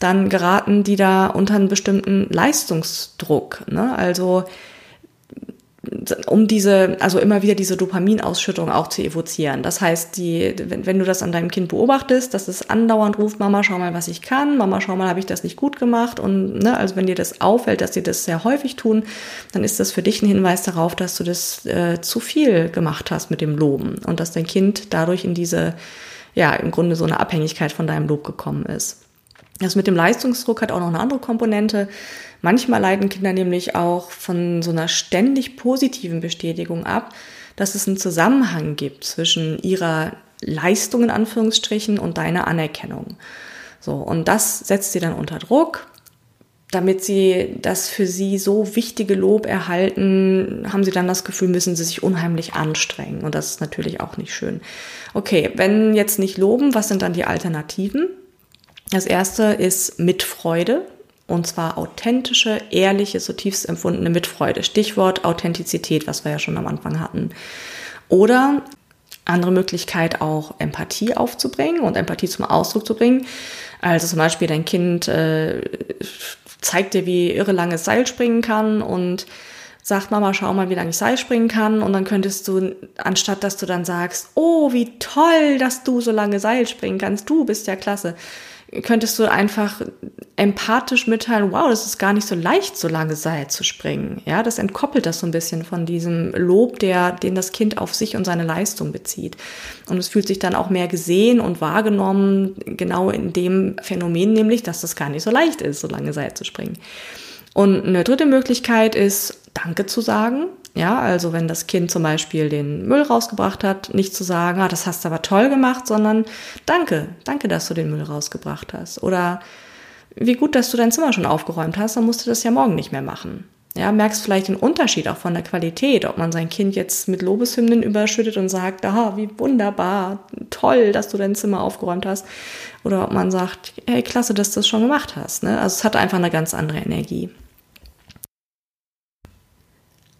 dann geraten die da unter einen bestimmten Leistungsdruck, ne? Also um immer wieder diese Dopaminausschüttung auch zu evozieren. Das heißt, wenn du das an deinem Kind beobachtest, dass es andauernd ruft, Mama, schau mal, was ich kann, Mama, schau mal, habe ich das nicht gut gemacht. Und ne, also wenn dir das auffällt, dass sie das sehr häufig tun, dann ist das für dich ein Hinweis darauf, dass du das zu viel gemacht hast mit dem Loben und dass dein Kind dadurch in diese, ja, im Grunde so eine Abhängigkeit von deinem Lob gekommen ist. Das mit dem Leistungsdruck hat auch noch eine andere Komponente. Manchmal leiden Kinder nämlich auch von so einer ständig positiven Bestätigung ab, dass es einen Zusammenhang gibt zwischen ihrer Leistung in Anführungsstrichen und deiner Anerkennung. So, und das setzt sie dann unter Druck. Damit sie das für sie so wichtige Lob erhalten, haben sie dann das Gefühl, müssen sie sich unheimlich anstrengen. Und das ist natürlich auch nicht schön. Okay, wenn jetzt nicht loben, was sind dann die Alternativen? Das erste ist Mitfreude, und zwar authentische, ehrliche, zutiefst empfundene Mitfreude. Stichwort Authentizität, was wir ja schon am Anfang hatten. Oder andere Möglichkeit auch Empathie aufzubringen und Empathie zum Ausdruck zu bringen. Also zum Beispiel dein Kind zeigt dir, wie irre lange es Seil springen kann und sagt, Mama, schau mal, wie lange ich Seil springen kann. Und dann könntest du, anstatt dass du dann sagst, oh, wie toll, dass du so lange Seil springen kannst, du bist ja klasse, könntest du einfach empathisch mitteilen, wow, das ist gar nicht so leicht, so lange Seil zu springen. Ja, das entkoppelt das so ein bisschen von diesem Lob, den das Kind auf sich und seine Leistung bezieht. Und es fühlt sich dann auch mehr gesehen und wahrgenommen, genau in dem Phänomen nämlich, dass das gar nicht so leicht ist, so lange Seil zu springen. Und eine dritte Möglichkeit ist, Danke zu sagen. Ja, also wenn das Kind zum Beispiel den Müll rausgebracht hat, nicht zu sagen, ah, das hast du aber toll gemacht, sondern danke, dass du den Müll rausgebracht hast. Oder wie gut, dass du dein Zimmer schon aufgeräumt hast, dann musst du das ja morgen nicht mehr machen. Ja, merkst vielleicht den Unterschied auch von der Qualität, ob man sein Kind jetzt mit Lobeshymnen überschüttet und sagt, ah, wie wunderbar, toll, dass du dein Zimmer aufgeräumt hast. Oder ob man sagt, hey, klasse, dass du das schon gemacht hast. Ne? Also es hat einfach eine ganz andere Energie.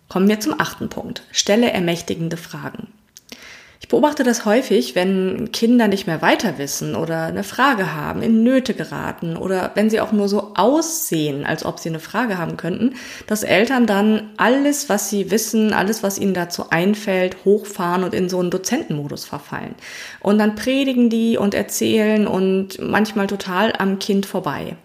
Kommen wir zum 8. Punkt. Stelle ermächtigende Fragen. Ich beobachte das häufig, wenn Kinder nicht mehr weiter wissen oder eine Frage haben, in Nöte geraten oder wenn sie auch nur so aussehen, als ob sie eine Frage haben könnten, dass Eltern dann alles, was sie wissen, alles, was ihnen dazu einfällt, hochfahren und in so einen Dozentenmodus verfallen. Und dann predigen die und erzählen und manchmal total am Kind vorbei.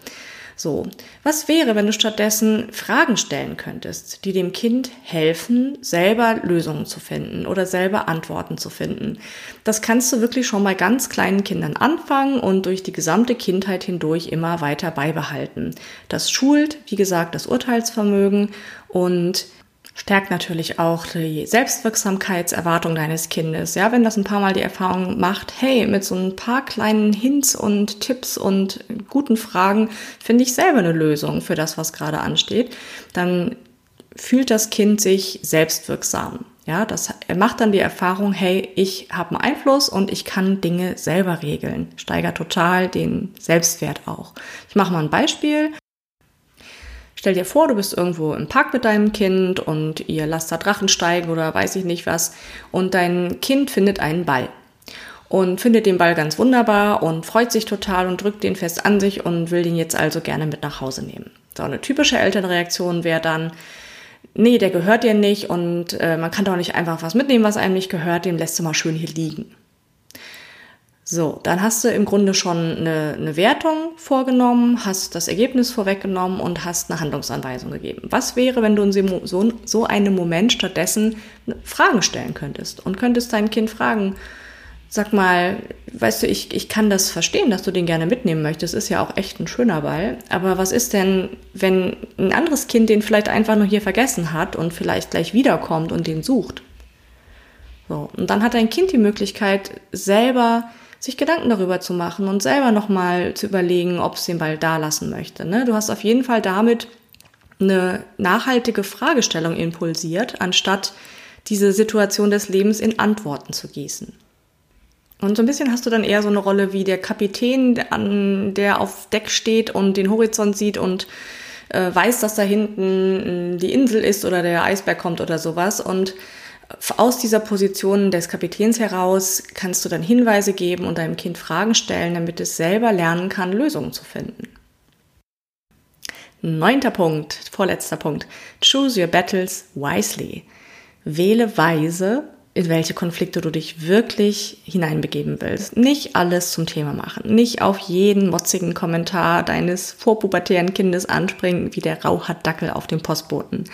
So, was wäre, wenn du stattdessen Fragen stellen könntest, die dem Kind helfen, selber Lösungen zu finden oder selber Antworten zu finden? Das kannst du wirklich schon bei ganz kleinen Kindern anfangen und durch die gesamte Kindheit hindurch immer weiter beibehalten. Das schult, wie gesagt, das Urteilsvermögen und stärkt natürlich auch die Selbstwirksamkeitserwartung deines Kindes. Ja, wenn das ein paar Mal die Erfahrung macht, hey, mit so ein paar kleinen Hints und Tipps und guten Fragen finde ich selber eine Lösung für das, was gerade ansteht, dann fühlt das Kind sich selbstwirksam. Ja, er macht dann die Erfahrung, hey, ich habe einen Einfluss und ich kann Dinge selber regeln. Steigert total den Selbstwert auch. Ich mache mal ein Beispiel. Stell dir vor, du bist irgendwo im Park mit deinem Kind und ihr lasst da Drachen steigen oder weiß ich nicht was. Und dein Kind findet einen Ball und findet den Ball ganz wunderbar und freut sich total und drückt den fest an sich und will den jetzt also gerne mit nach Hause nehmen. So eine typische Elternreaktion wäre dann, nee, der gehört dir nicht und man kann doch nicht einfach was mitnehmen, was einem nicht gehört, den lässt du mal schön hier liegen. So, dann hast du im Grunde schon eine Wertung vorgenommen, hast das Ergebnis vorweggenommen und hast eine Handlungsanweisung gegeben. Was wäre, wenn du in so einem Moment stattdessen Fragen stellen könntest und könntest dein Kind fragen, sag mal, weißt du, ich kann das verstehen, dass du den gerne mitnehmen möchtest, ist ja auch echt ein schöner Ball, aber was ist denn, wenn ein anderes Kind den vielleicht einfach nur hier vergessen hat und vielleicht gleich wiederkommt und den sucht? So, und dann hat dein Kind die Möglichkeit, selber sich Gedanken darüber zu machen und selber nochmal zu überlegen, ob es den Ball da lassen möchte. Ne? Du hast auf jeden Fall damit eine nachhaltige Fragestellung impulsiert, anstatt diese Situation des Lebens in Antworten zu gießen. Und so ein bisschen hast du dann eher so eine Rolle wie der Kapitän, der auf Deck steht und den Horizont sieht und weiß, dass da hinten die Insel ist oder der Eisberg kommt oder sowas. Und aus dieser Position des Kapitäns heraus kannst du dann Hinweise geben und deinem Kind Fragen stellen, damit es selber lernen kann, Lösungen zu finden. 9. Punkt, vorletzter Punkt. Choose your battles wisely. Wähle weise, in welche Konflikte du dich wirklich hineinbegeben willst. Nicht alles zum Thema machen. Nicht auf jeden motzigen Kommentar deines vorpubertären Kindes anspringen, wie der Rauhaardackel auf dem Postboten.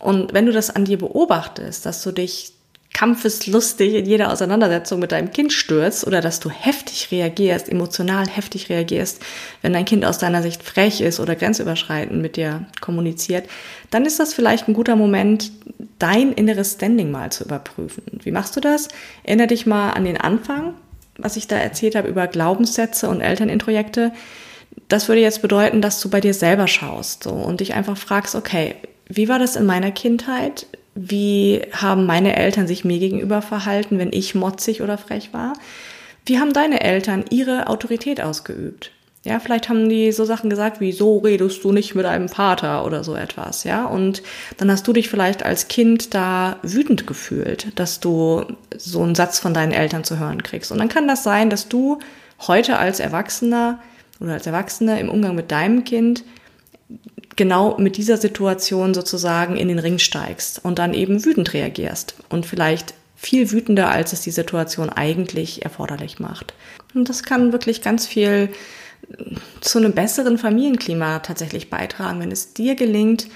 Und wenn du das an dir beobachtest, dass du dich kampfeslustig in jeder Auseinandersetzung mit deinem Kind stürzt oder dass du heftig reagierst, emotional heftig reagierst, wenn dein Kind aus deiner Sicht frech ist oder grenzüberschreitend mit dir kommuniziert, dann ist das vielleicht ein guter Moment, dein inneres Standing mal zu überprüfen. Wie machst du das? Erinnere dich mal an den Anfang, was ich da erzählt habe über Glaubenssätze und Elternintrojekte. Das würde jetzt bedeuten, dass du bei dir selber schaust so, und dich einfach fragst, okay, wie war das in meiner Kindheit? Wie haben meine Eltern sich mir gegenüber verhalten, wenn ich motzig oder frech war? Wie haben deine Eltern ihre Autorität ausgeübt? Ja, vielleicht haben die so Sachen gesagt wie, so redest du nicht mit einem Vater oder so etwas, ja? Und dann hast du dich vielleicht als Kind da wütend gefühlt, dass du so einen Satz von deinen Eltern zu hören kriegst. Und dann kann das sein, dass du heute als Erwachsener oder als Erwachsene im Umgang mit deinem Kind genau mit dieser Situation sozusagen in den Ring steigst und dann eben wütend reagierst und vielleicht viel wütender, als es die Situation eigentlich erforderlich macht. Und das kann wirklich ganz viel zu einem besseren Familienklima tatsächlich beitragen, wenn es dir gelingt,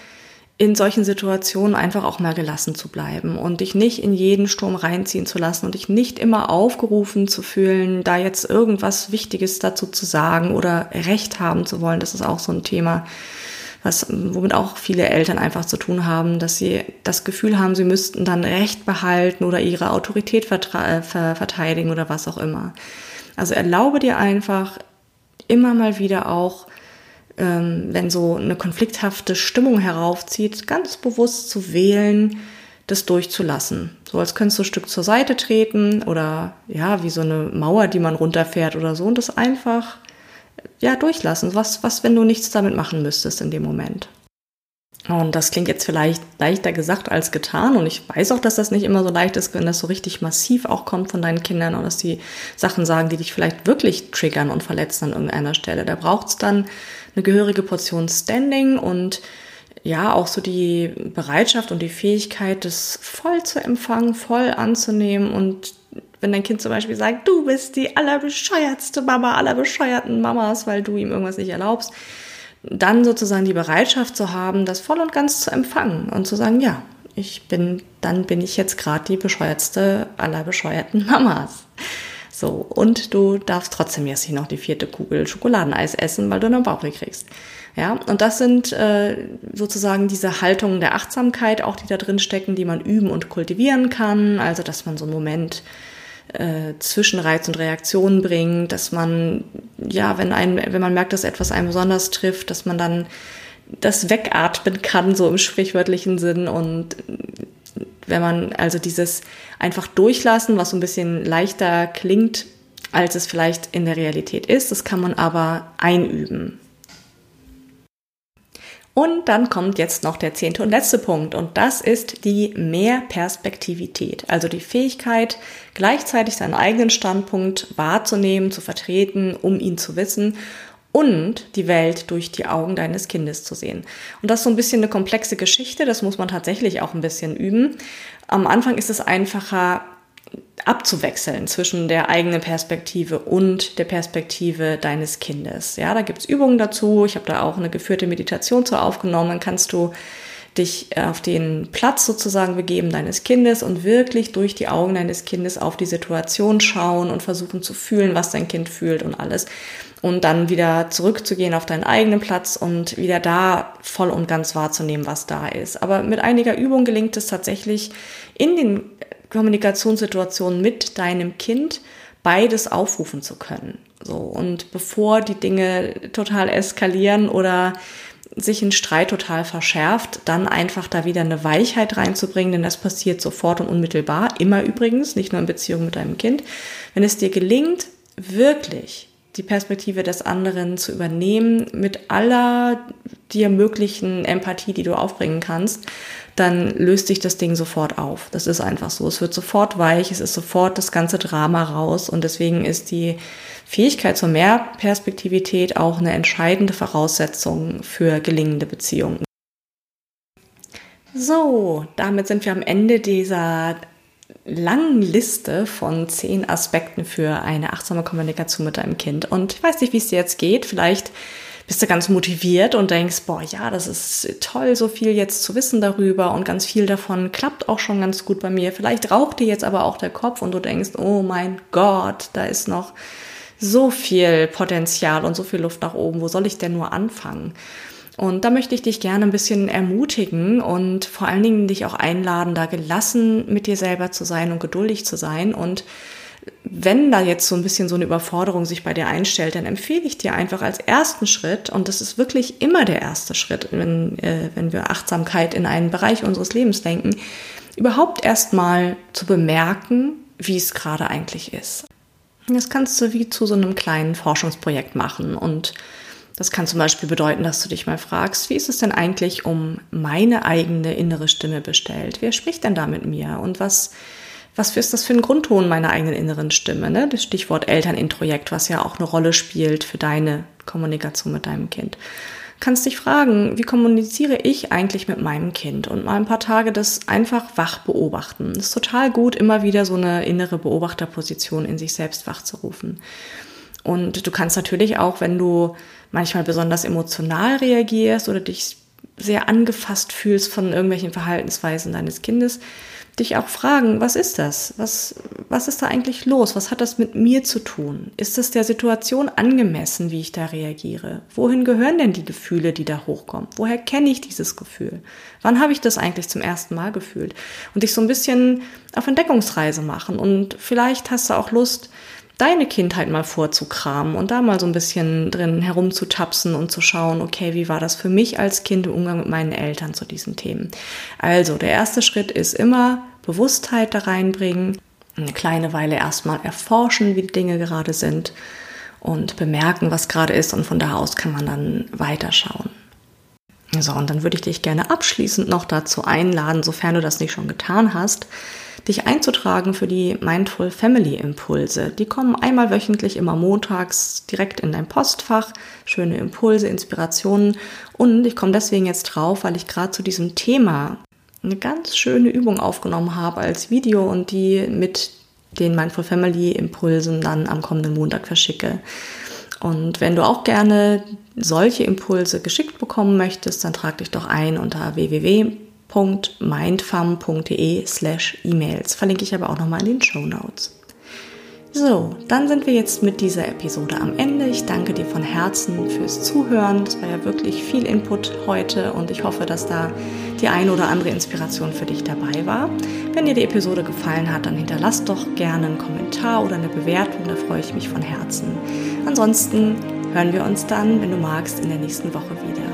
in solchen Situationen einfach auch mal gelassen zu bleiben und dich nicht in jeden Sturm reinziehen zu lassen und dich nicht immer aufgerufen zu fühlen, da jetzt irgendwas Wichtiges dazu zu sagen oder Recht haben zu wollen. Das ist auch so ein Thema, womit auch viele Eltern einfach zu tun haben, dass sie das Gefühl haben, sie müssten dann Recht behalten oder ihre Autorität verteidigen oder was auch immer. Also erlaube dir einfach immer mal wieder auch, wenn so eine konflikthafte Stimmung heraufzieht, ganz bewusst zu wählen, das durchzulassen. So als könntest du ein Stück zur Seite treten oder ja, wie so eine Mauer, die man runterfährt oder so und das einfach ja, durchlassen. Was, wenn du nichts damit machen müsstest in dem Moment? Und das klingt jetzt vielleicht leichter gesagt als getan. Und ich weiß auch, dass das nicht immer so leicht ist, wenn das so richtig massiv auch kommt von deinen Kindern und dass die Sachen sagen, die dich vielleicht wirklich triggern und verletzen an irgendeiner Stelle. Da braucht es dann eine gehörige Portion Standing und ja, auch so die Bereitschaft und die Fähigkeit, das voll zu empfangen, voll anzunehmen. Und wenn dein Kind zum Beispiel sagt, du bist die allerbescheuertste Mama aller bescheuerten Mamas, weil du ihm irgendwas nicht erlaubst, dann sozusagen die Bereitschaft zu haben, das voll und ganz zu empfangen und zu sagen, ja, dann bin ich jetzt gerade die bescheuertste aller bescheuerten Mamas. So, und du darfst trotzdem jetzt hier noch die 4. Kugel Schokoladeneis essen, weil du einen Bauchweh kriegst. Ja, und das sind sozusagen diese Haltungen der Achtsamkeit, auch die da drin stecken, die man üben und kultivieren kann. Also, dass man so einen Moment zwischen Reiz und Reaktion bringt, dass man, ja, wenn man merkt, dass etwas einen besonders trifft, dass man dann das wegatmen kann, so im sprichwörtlichen Sinn und Wenn man also dieses einfach durchlassen, was so ein bisschen leichter klingt, als es vielleicht in der Realität ist, das kann man aber einüben. Und dann kommt jetzt noch der 10. und letzte Punkt und das ist die Mehrperspektivität, also die Fähigkeit, gleichzeitig seinen eigenen Standpunkt wahrzunehmen, zu vertreten, um ihn zu wissen und die Welt durch die Augen deines Kindes zu sehen. Und das ist so ein bisschen eine komplexe Geschichte, das muss man tatsächlich auch ein bisschen üben. Am Anfang ist es einfacher abzuwechseln zwischen der eigenen Perspektive und der Perspektive deines Kindes. Ja, da gibt's Übungen dazu. Ich habe da auch eine geführte Meditation zu aufgenommen. Dann kannst du dich auf den Platz sozusagen begeben deines Kindes und wirklich durch die Augen deines Kindes auf die Situation schauen und versuchen zu fühlen, was dein Kind fühlt und alles. Und dann wieder zurückzugehen auf deinen eigenen Platz und wieder da voll und ganz wahrzunehmen, was da ist. Aber mit einiger Übung gelingt es tatsächlich in den Kommunikationssituationen mit deinem Kind beides aufrufen zu können. So, und bevor die Dinge total eskalieren oder sich ein Streit total verschärft, dann einfach da wieder eine Weichheit reinzubringen, denn das passiert sofort und unmittelbar, immer übrigens, nicht nur in Beziehung mit deinem Kind. Wenn es dir gelingt, wirklich die Perspektive des anderen zu übernehmen, mit aller dir möglichen Empathie, die du aufbringen kannst, dann löst sich das Ding sofort auf. Das ist einfach so. Es wird sofort weich, es ist sofort das ganze Drama raus und deswegen ist die Fähigkeit zur Mehrperspektivität auch eine entscheidende Voraussetzung für gelingende Beziehungen. So, damit sind wir am Ende dieser langen Liste von 10 Aspekten für eine achtsame Kommunikation mit deinem Kind. Und ich weiß nicht, wie es dir jetzt geht. Vielleicht bist du ganz motiviert und denkst, boah, ja, das ist toll, so viel jetzt zu wissen darüber und ganz viel davon klappt auch schon ganz gut bei mir. Vielleicht raucht dir jetzt aber auch der Kopf und du denkst, oh mein Gott, da ist noch so viel Potenzial und so viel Luft nach oben. Wo soll ich denn nur anfangen? Und da möchte ich dich gerne ein bisschen ermutigen und vor allen Dingen dich auch einladen, da gelassen mit dir selber zu sein und geduldig zu sein. Und wenn da jetzt so ein bisschen so eine Überforderung sich bei dir einstellt, dann empfehle ich dir einfach als ersten Schritt, und das ist wirklich immer der erste Schritt, wenn wir Achtsamkeit in einen Bereich unseres Lebens denken, überhaupt erstmal zu bemerken, wie es gerade eigentlich ist. Das kannst du wie zu so einem kleinen Forschungsprojekt machen und das kann zum Beispiel bedeuten, dass du dich mal fragst, wie ist es denn eigentlich um meine eigene innere Stimme bestellt? Wer spricht denn da mit mir? Und was ist das für ein Grundton meiner eigenen inneren Stimme? Ne? Das Stichwort Elternintrojekt, was ja auch eine Rolle spielt für deine Kommunikation mit deinem Kind. Kannst dich fragen, wie kommuniziere ich eigentlich mit meinem Kind? Und mal ein paar Tage das einfach wach beobachten. Es ist total gut, immer wieder so eine innere Beobachterposition in sich selbst wach zu rufen. Und du kannst natürlich auch, wenn du manchmal besonders emotional reagierst oder dich sehr angefasst fühlst von irgendwelchen Verhaltensweisen deines Kindes, dich auch fragen, was ist das? Was ist da eigentlich los? Was hat das mit mir zu tun? Ist das der Situation angemessen, wie ich da reagiere? Wohin gehören denn die Gefühle, die da hochkommen? Woher kenne ich dieses Gefühl? Wann habe ich das eigentlich zum ersten Mal gefühlt? Und dich so ein bisschen auf Entdeckungsreise machen. Und vielleicht hast du auch Lust, deine Kindheit mal vorzukramen und da mal so ein bisschen drin herumzutapsen und zu schauen, okay, wie war das für mich als Kind im Umgang mit meinen Eltern zu diesen Themen? Also, der erste Schritt ist immer Bewusstheit da reinbringen, eine kleine Weile erstmal erforschen, wie die Dinge gerade sind und bemerken, was gerade ist und von da aus kann man dann weiterschauen. So, und dann würde ich dich gerne abschließend noch dazu einladen, sofern du das nicht schon getan hast, dich einzutragen für die Mindful Family Impulse. Die kommen einmal wöchentlich, immer montags, direkt in dein Postfach. Schöne Impulse, Inspirationen. Und ich komme deswegen jetzt drauf, weil ich gerade zu diesem Thema eine ganz schöne Übung aufgenommen habe als Video und die mit den Mindful Family Impulsen dann am kommenden Montag verschicke. Und wenn du auch gerne solche Impulse geschickt bekommen möchtest, dann trag dich doch ein unter www.mindfam.de/e-mails. Verlinke ich aber auch nochmal in den Shownotes. So, dann sind wir jetzt mit dieser Episode am Ende. Ich danke dir von Herzen fürs Zuhören. Das war ja wirklich viel Input heute und ich hoffe, dass da die eine oder andere Inspiration für dich dabei war. Wenn dir die Episode gefallen hat, dann hinterlass doch gerne einen Kommentar oder eine Bewertung, da freue ich mich von Herzen. Ansonsten hören wir uns dann, wenn du magst, in der nächsten Woche wieder.